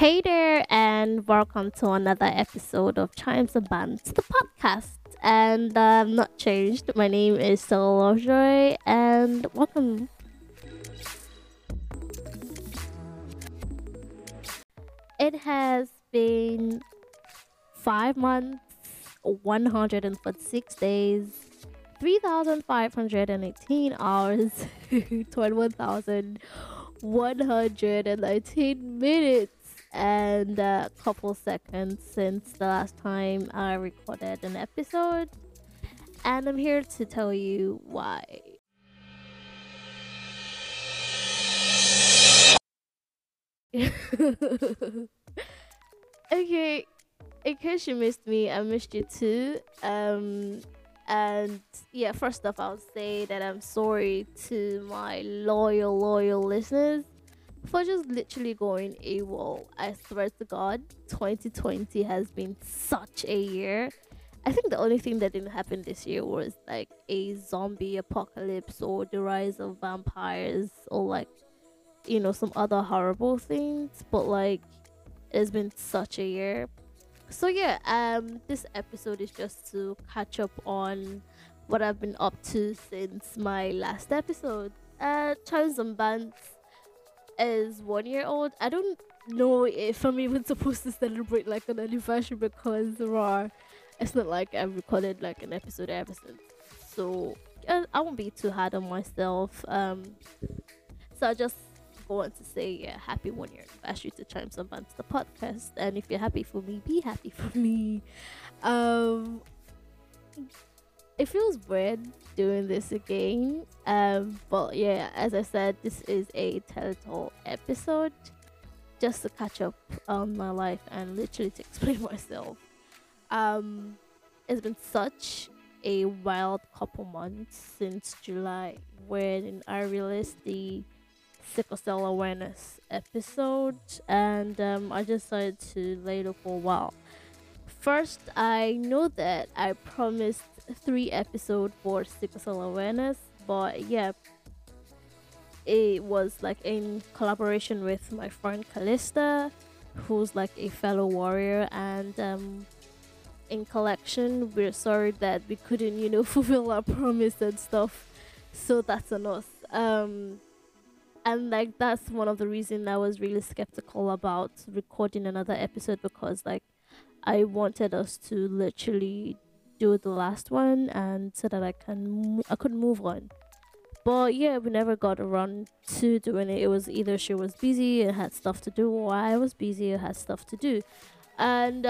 Hey there, and welcome to another episode of Chimes and Bands, the podcast. And I've not changed. My name is still Lovejoy, and welcome. It has been 5 months, 146 days, 3,518 hours, 21,119 minutes, and a couple seconds since the last time I recorded an episode, and I'm here to tell you why. Okay, in case you missed me, I missed you too. And yeah, first off, I'll say that I'm sorry to my loyal listeners for just literally going AWOL. I swear to God, 2020 has been such a year. I think the only thing that didn't happen this year was like a zombie apocalypse or the rise of vampires or like, you know, some other horrible things. But like, it's been such a year. So yeah, this episode is just to catch up on what I've been up to since my last episode. Chimes and Bands is 1 year old. I don't know if I'm even supposed to celebrate like an anniversary because it's not like I've recorded like an episode ever since. So I won't be too hard on myself. So I just want to say, yeah, happy 1 year anniversary to Chimes and Bands, the podcast. And if you're happy for me, be happy for me. It feels weird doing this again, but yeah, as I said, this is a tell-all episode just to catch up on my life and literally to explain myself. It's been such a wild couple months since July when I released the sickle cell awareness episode, and I just decided to lay low for a while. First, I know that I promised 3 episodes for sickle cell awareness, but yeah, it was like in collaboration with my friend Callista, who's like a fellow warrior, and in collection, we're sorry that we couldn't, you know, fulfill our promise and stuff, so that's on us. And like, that's one of the reasons I was really skeptical about recording another episode, because like, I wanted us to literally do the last one and so that I could move on. But yeah, we never got around to doing it. It was either she was busy and had stuff to do, or I was busy and had stuff to do. And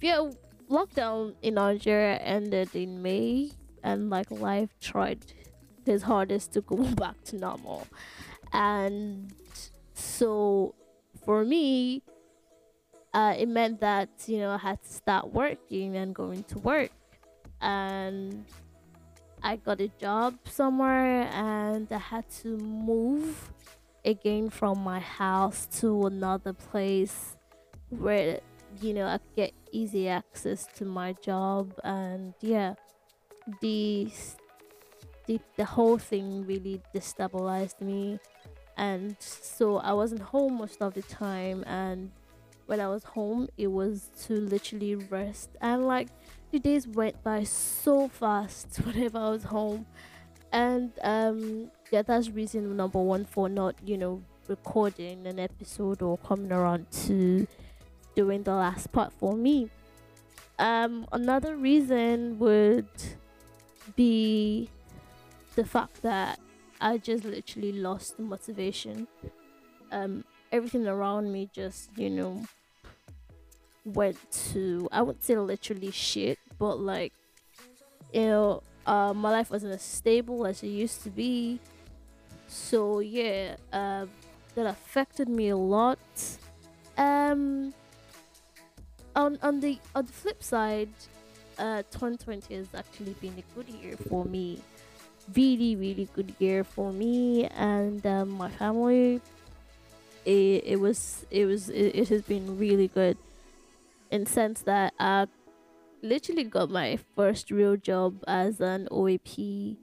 yeah, lockdown in Nigeria ended in May, and like, life tried his hardest to go back to normal. And so for me, it meant that, you know, I had to start working and going to work, and I got a job somewhere, and I had to move again from my house to another place where, you know, I could get easy access to my job. And yeah, the whole thing really destabilized me, and so I wasn't home most of the time, and when I was home, it was to literally rest. And like, the days went by so fast whenever I was home. And yeah, that's reason number one for not, you know, recording an episode or coming around to doing the last part for me. Another reason would be the fact that I just literally lost the motivation. Everything around me just, you know, went to, I wouldn't say literally shit, but like, you know, my life wasn't as stable as it used to be. So yeah, that affected me a lot. On the flip side, 2020 has actually been a good year for me, really good year for me and my family. It has been really good in the sense that I literally got my first real job as an OAP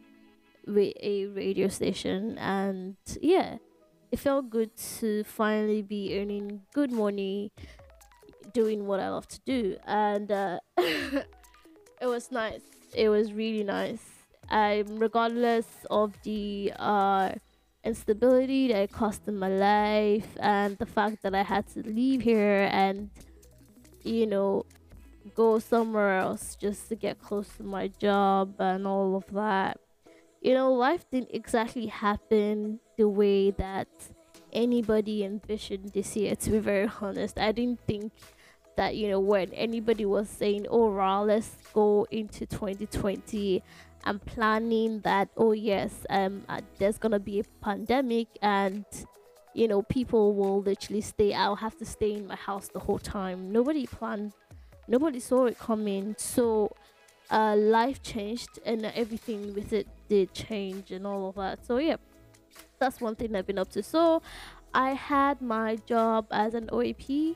with a radio station, and yeah, It felt good to finally be earning good money, doing what I love to do, and it was nice. It was really nice. Regardless of the instability that it cost in my life, and the fact that I had to leave here and, you know, go somewhere else just to get close to my job and all of that. You know, life didn't exactly happen the way that anybody envisioned this year, to be very honest. I didn't think that, you know, when anybody was saying, oh, rah, let's go into 2020, I'm planning that, oh, yes, there's going to be a pandemic and, you know, people will literally stay. I'll have to stay in my house the whole time. Nobody planned. Nobody saw it coming. So life changed, and everything with it did change and all of that. So yeah, that's one thing I've been up to. So I had my job as an OAP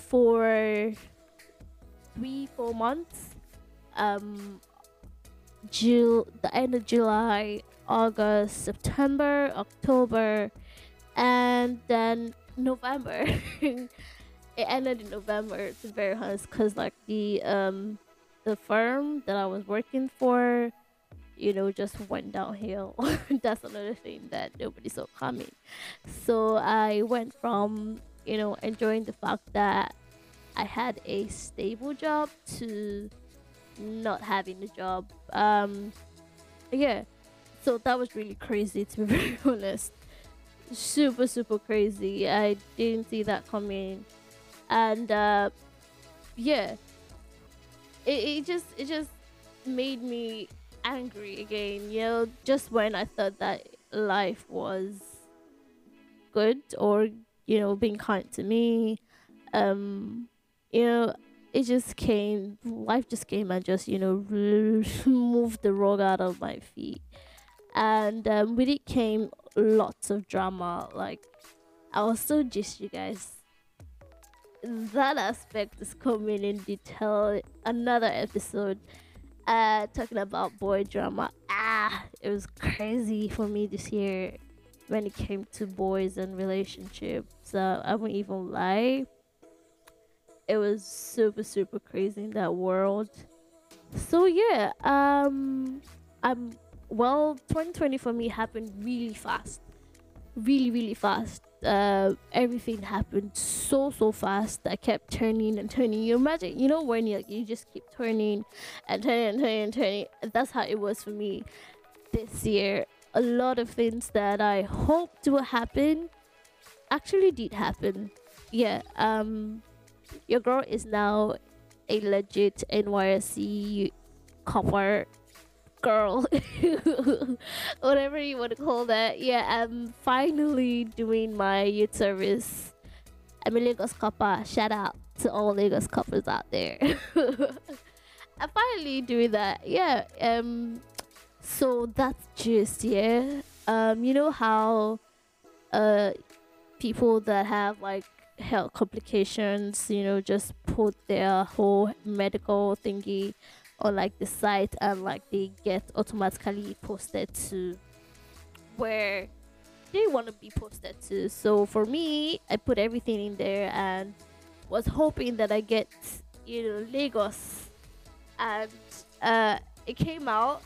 for 3-4 months, the end of July, August, September, October, and then November. It ended in November, to be very honest, because like the firm that I was working for, you know, just went downhill. That's another thing that nobody saw coming. So I went from, you know, enjoying the fact that I had a stable job to not having a job. Yeah, so that was really crazy, to be very honest. Super, super crazy. I didn't see that coming. And yeah, it just made me angry again, you know, just when I thought that life was good or, you know, being kind to me, you know, life just came and just, you know, moved the rug out of my feet. And with it came lots of drama. Like, I was so just, you guys, that aspect is coming in detail, another episode, talking about boy drama. It was crazy for me this year when it came to boys and relationships. I won't even lie, it was super, super crazy in that world. So yeah, well, 2020 for me happened really fast, really, really fast. Everything happened so, so fast. I kept turning and turning. You imagine, you know, when you just keep turning and turning and turning and turning. That's how it was for me this year. A lot of things that I hoped would happen actually did happen. Yeah, your girl is now a legit NYSC copper girl. Whatever you want to call that. Yeah, I'm finally doing my youth service. I'm a Lagos copper. Shout out to all Lagos coppers out there. I'm finally doing that. Yeah, so that's just, yeah, you know how people that have like health complications, you know, just put their whole medical thingy on like the site, and like they get automatically posted to where they want to be posted to. So for me, I put everything in there and was hoping that I get, you know, Lagos, and it came out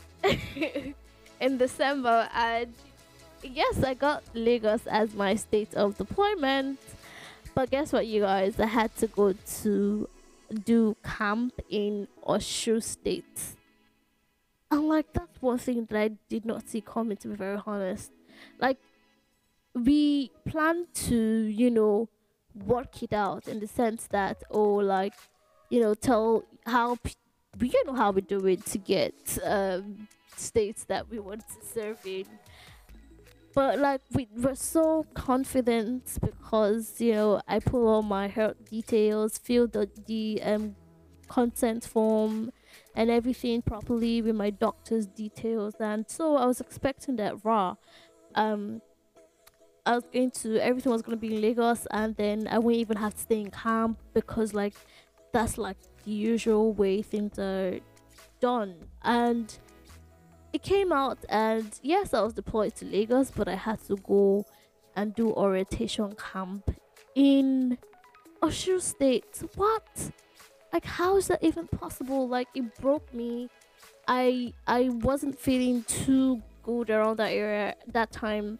in December, and yes, I got Lagos as my state of deployment. But guess what, you guys, I had to go to do camp in Osun State. And like, that's one thing that I did not see coming, to be very honest. Like, we planned to, you know, work it out in the sense that, oh, like, you know, tell how we, you know, how we do it to get states that we want to serve in. But like, we were so confident because, you know, I put all my health details, filled the consent form and everything properly with my doctor's details. And so I was expecting that raw. Everything was going to be in Lagos, and then I wouldn't even have to stay in camp because like, that's like the usual way things are done. And it came out, and yes, I was deployed to Lagos, but I had to go and do orientation camp in Osun State. What? Like, how is that even possible? Like, it broke me. I wasn't feeling too good around that area that time.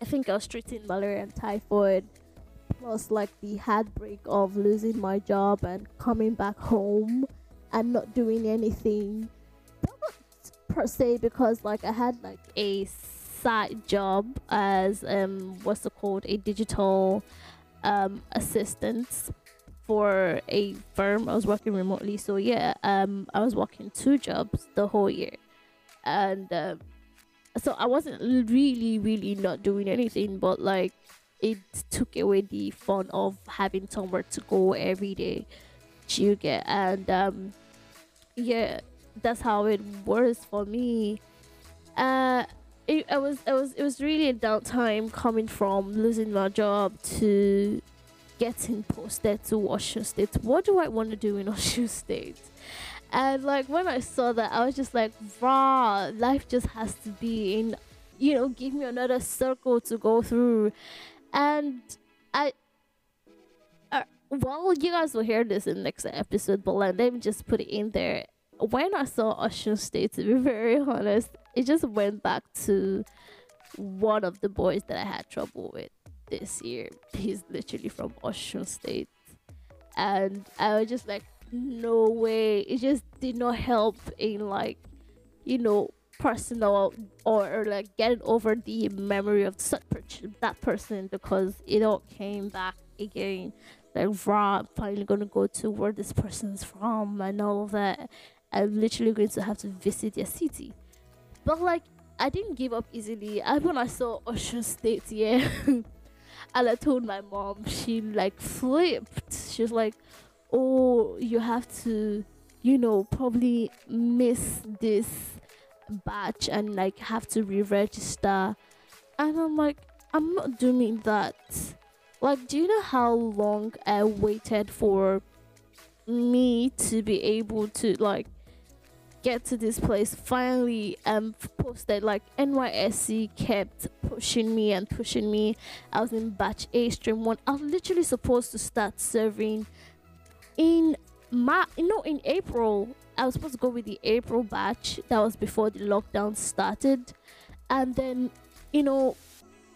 I think I was treating malaria and typhoid, plus like the heartbreak of losing my job and coming back home and not doing anything. Not per se, because like I had like a side job as a digital assistant for a firm. I was working remotely, so yeah, I was working 2 jobs the whole year, and so I wasn't really not doing anything, but like it took away the fun of having somewhere to go every day. You get, and yeah, that's how it was for me. It was really a downtime coming from losing my job to getting posted to Osun State. What do I want to do in Osun State? And like when I saw that, I was just like, "Wow, life just has to be in, you know, give me another circle to go through." And well, you guys will hear this in the next episode, but like, let me just put it in there. When I saw Osun State, to be very honest, it just went back to one of the boys that I had trouble with this year. He's literally from Osun State. And I was just like, no way. It just did not help in, like, you know, personal or like getting over the memory of that person, because it all came back again. Like, raw, I'm finally gonna go to where this person's from and all of that. I'm literally going to have to visit their city. But like, I didn't give up easily. When I saw Osun State, yeah, and I told my mom, she like flipped. She was like, "Oh, you have to, you know, probably miss this batch and like have to re-register." And I'm like, I'm not doing that. Like, do you know how long I waited for me to be able to like get to this place? Finally, posted. Like, NYSC kept pushing me. I was in batch A, stream 1. I was literally supposed to start serving in April. I was supposed to go with the April batch. That was before the lockdown started, and then, you know,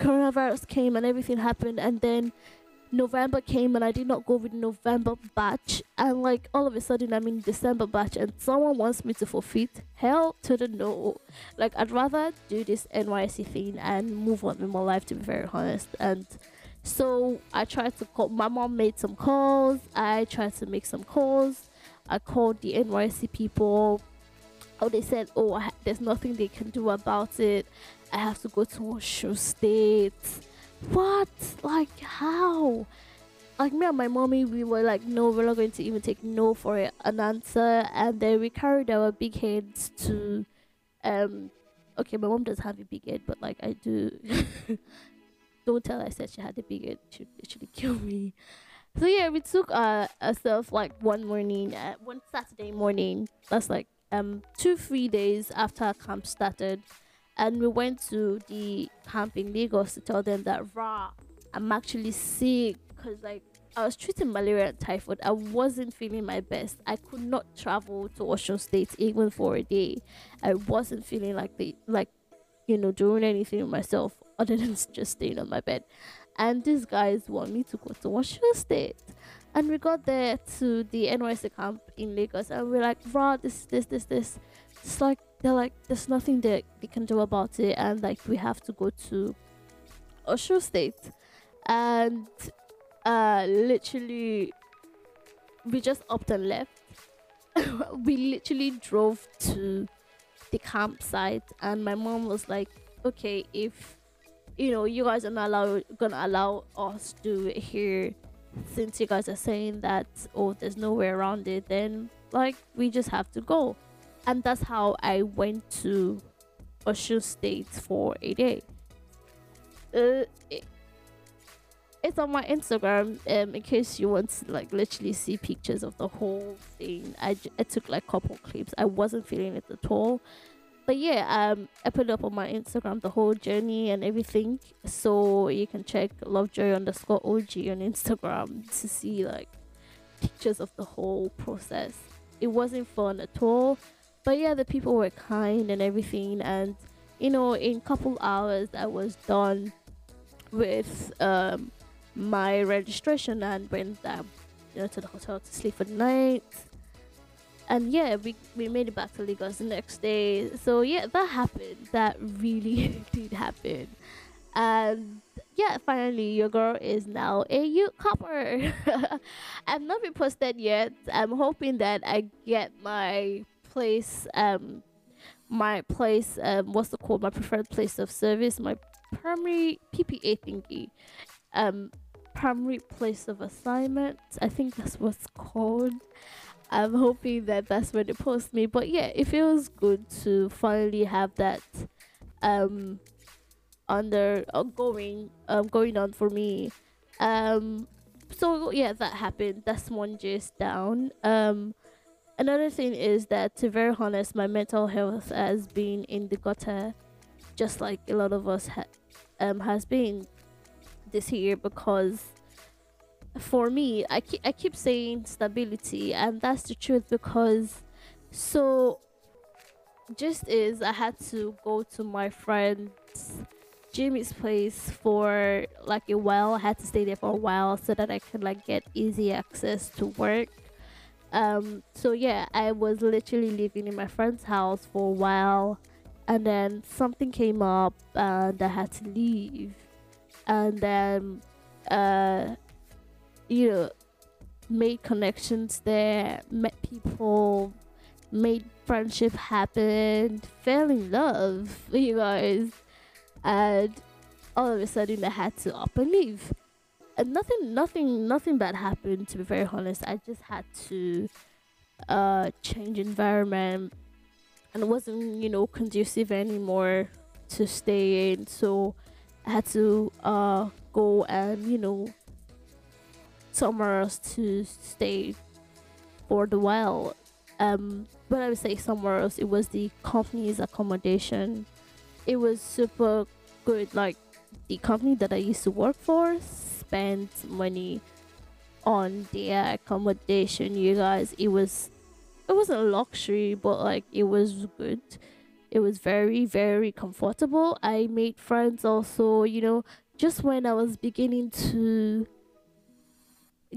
coronavirus came and everything happened, and then November came and I did not go with November batch, and like all of a sudden I'm in December batch and someone wants me to forfeit. Hell to the no. Like, I'd rather do this NYC thing and move on with my life, to be very honest. And so I tried to call my mom, made some calls, I tried to make some calls, I called the NYC people. Oh, they said, "Oh, there's nothing they can do about it. I have to go to Osun State." What? Like, how? Like, me and my mommy, we were like, no, we're not going to even take no for an answer. And then we carried our big heads to, okay, my mom doesn't have a big head, but like I do. Don't tell her I said she had a big head. She'd literally kill me. So yeah, we took ourselves like one Saturday morning. That's like 2-3 days after camp started. And we went to the camp in Lagos to tell them that, rah, I'm actually sick, because like I was treating malaria and typhoid. I wasn't feeling my best. I could not travel to Osun State even for a day. I wasn't feeling like doing anything with myself other than just staying on my bed. And these guys want me to go to Osun State. And we got there to the NYC camp in Lagos, and we're like, rah, this. It's like, they're like, there's nothing that they can do about it, and like we have to go to Osun State. And literally we just upped and left. We literally drove to the campsite, and my mom was like, "Okay, if you know you guys are not gonna allow us to do it here, since you guys are saying that, oh, there's no way around it, then like we just have to go." And that's how I went to Osun State for a day. It's on my Instagram, in case you want to like literally see pictures of the whole thing. I took like a couple clips. I wasn't feeling it at all. But yeah, I put up on my Instagram the whole journey and everything, so you can check lovejoy underscore OG on Instagram to see like pictures of the whole process. It wasn't fun at all, but yeah, the people were kind and everything, and you know, in a couple hours I was done with my registration and went down, you know, to the hotel to sleep for the night. And yeah, we made it back to Lagos the next day. So yeah, that happened. That really did happen. And yeah, finally, your girl is now a youth copper. I've not been posted yet. I'm hoping that I get my place, what's it called? My preferred place of service, my primary PPA thingy. Primary place of assignment. I think that's what's called. I'm hoping that that's where they post me. But yeah, it feels good to finally have that going on for me. So yeah, that happened. That's one gist down. Another thing is that, to be very honest, my mental health has been in the gutter, just like a lot of us has been this year, because for me, I keep saying stability, and that's the truth, because I had to go to my friend Jimmy's place for like a while. I had to stay there for a while so that I could like get easy access to work. So yeah, I was literally living in my friend's house for a while, and then something came up and I had to leave, and then you know, made connections there, met people, made friendship happen, fell in love, you guys, and all of a sudden I had to up and leave. And nothing bad happened, to be very honest. I just had to change environment, and it wasn't, you know, conducive anymore to stay in, so I had to go and, you know, somewhere else to stay for the while. But I would say somewhere else, it was the company's accommodation. It was super good. Like, the company that I used to work for spent money on their accommodation, you guys. It wasn't luxury, but like, it was good. It was very, very comfortable. I made friends also, you know, just when I was beginning to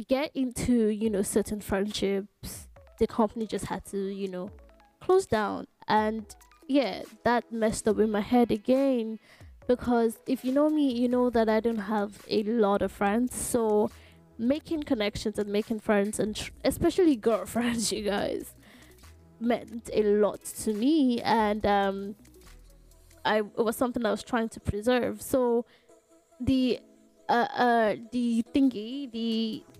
get into, you know, certain friendships, the company just had to, you know, close down. And yeah, that messed up in my head again, because if you know me, you know that I don't have a lot of friends. So making connections and making friends, and especially girlfriends, you guys, meant a lot to me. And it was something I was trying to preserve. So the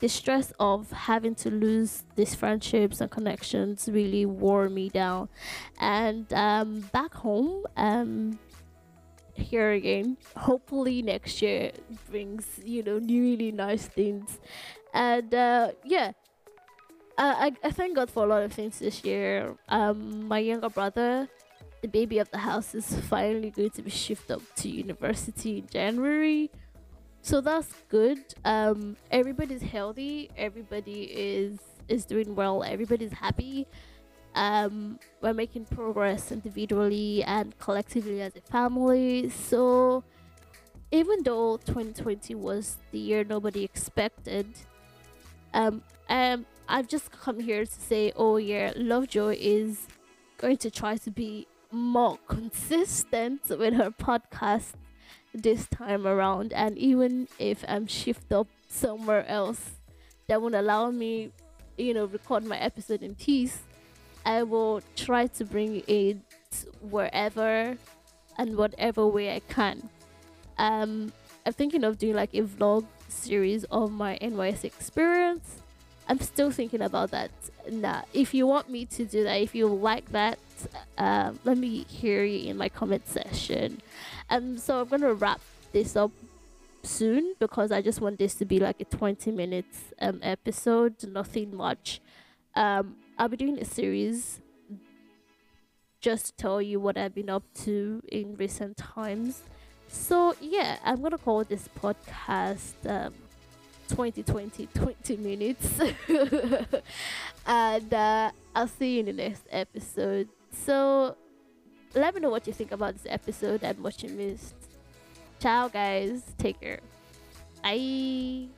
stress of having to lose these friendships and connections really wore me down. And back home, here again, hopefully next year brings, you know, really nice things. And yeah, I thank God for a lot of things this year. My younger brother, the baby of the house, is finally going to be shipped up to university in January. So that's good. Everybody's healthy, everybody is doing well, everybody's happy. We're making progress individually and collectively as a family. So even though 2020 was the year nobody expected, I've just come here to say, oh yeah, Lovejoy is going to try to be more consistent with her podcast this time around. And even if I'm shift up somewhere else that won't allow me, you know, record my episode in peace, I will try to bring it wherever and whatever way I can. I'm thinking of doing like a vlog series of my NYSC experience. I'm still thinking about that. Nah, if you want me to do that, if you like that, let me hear you in my comment section. So I'm gonna wrap this up soon, because I just want this to be like a 20-minute episode, nothing much. I'll be doing a series just to tell you what I've been up to in recent times. So yeah, I'm gonna call this podcast 20 minutes and I'll see you in the next episode. So let me know what you think about this episode and what you missed. Ciao guys, take care. Bye.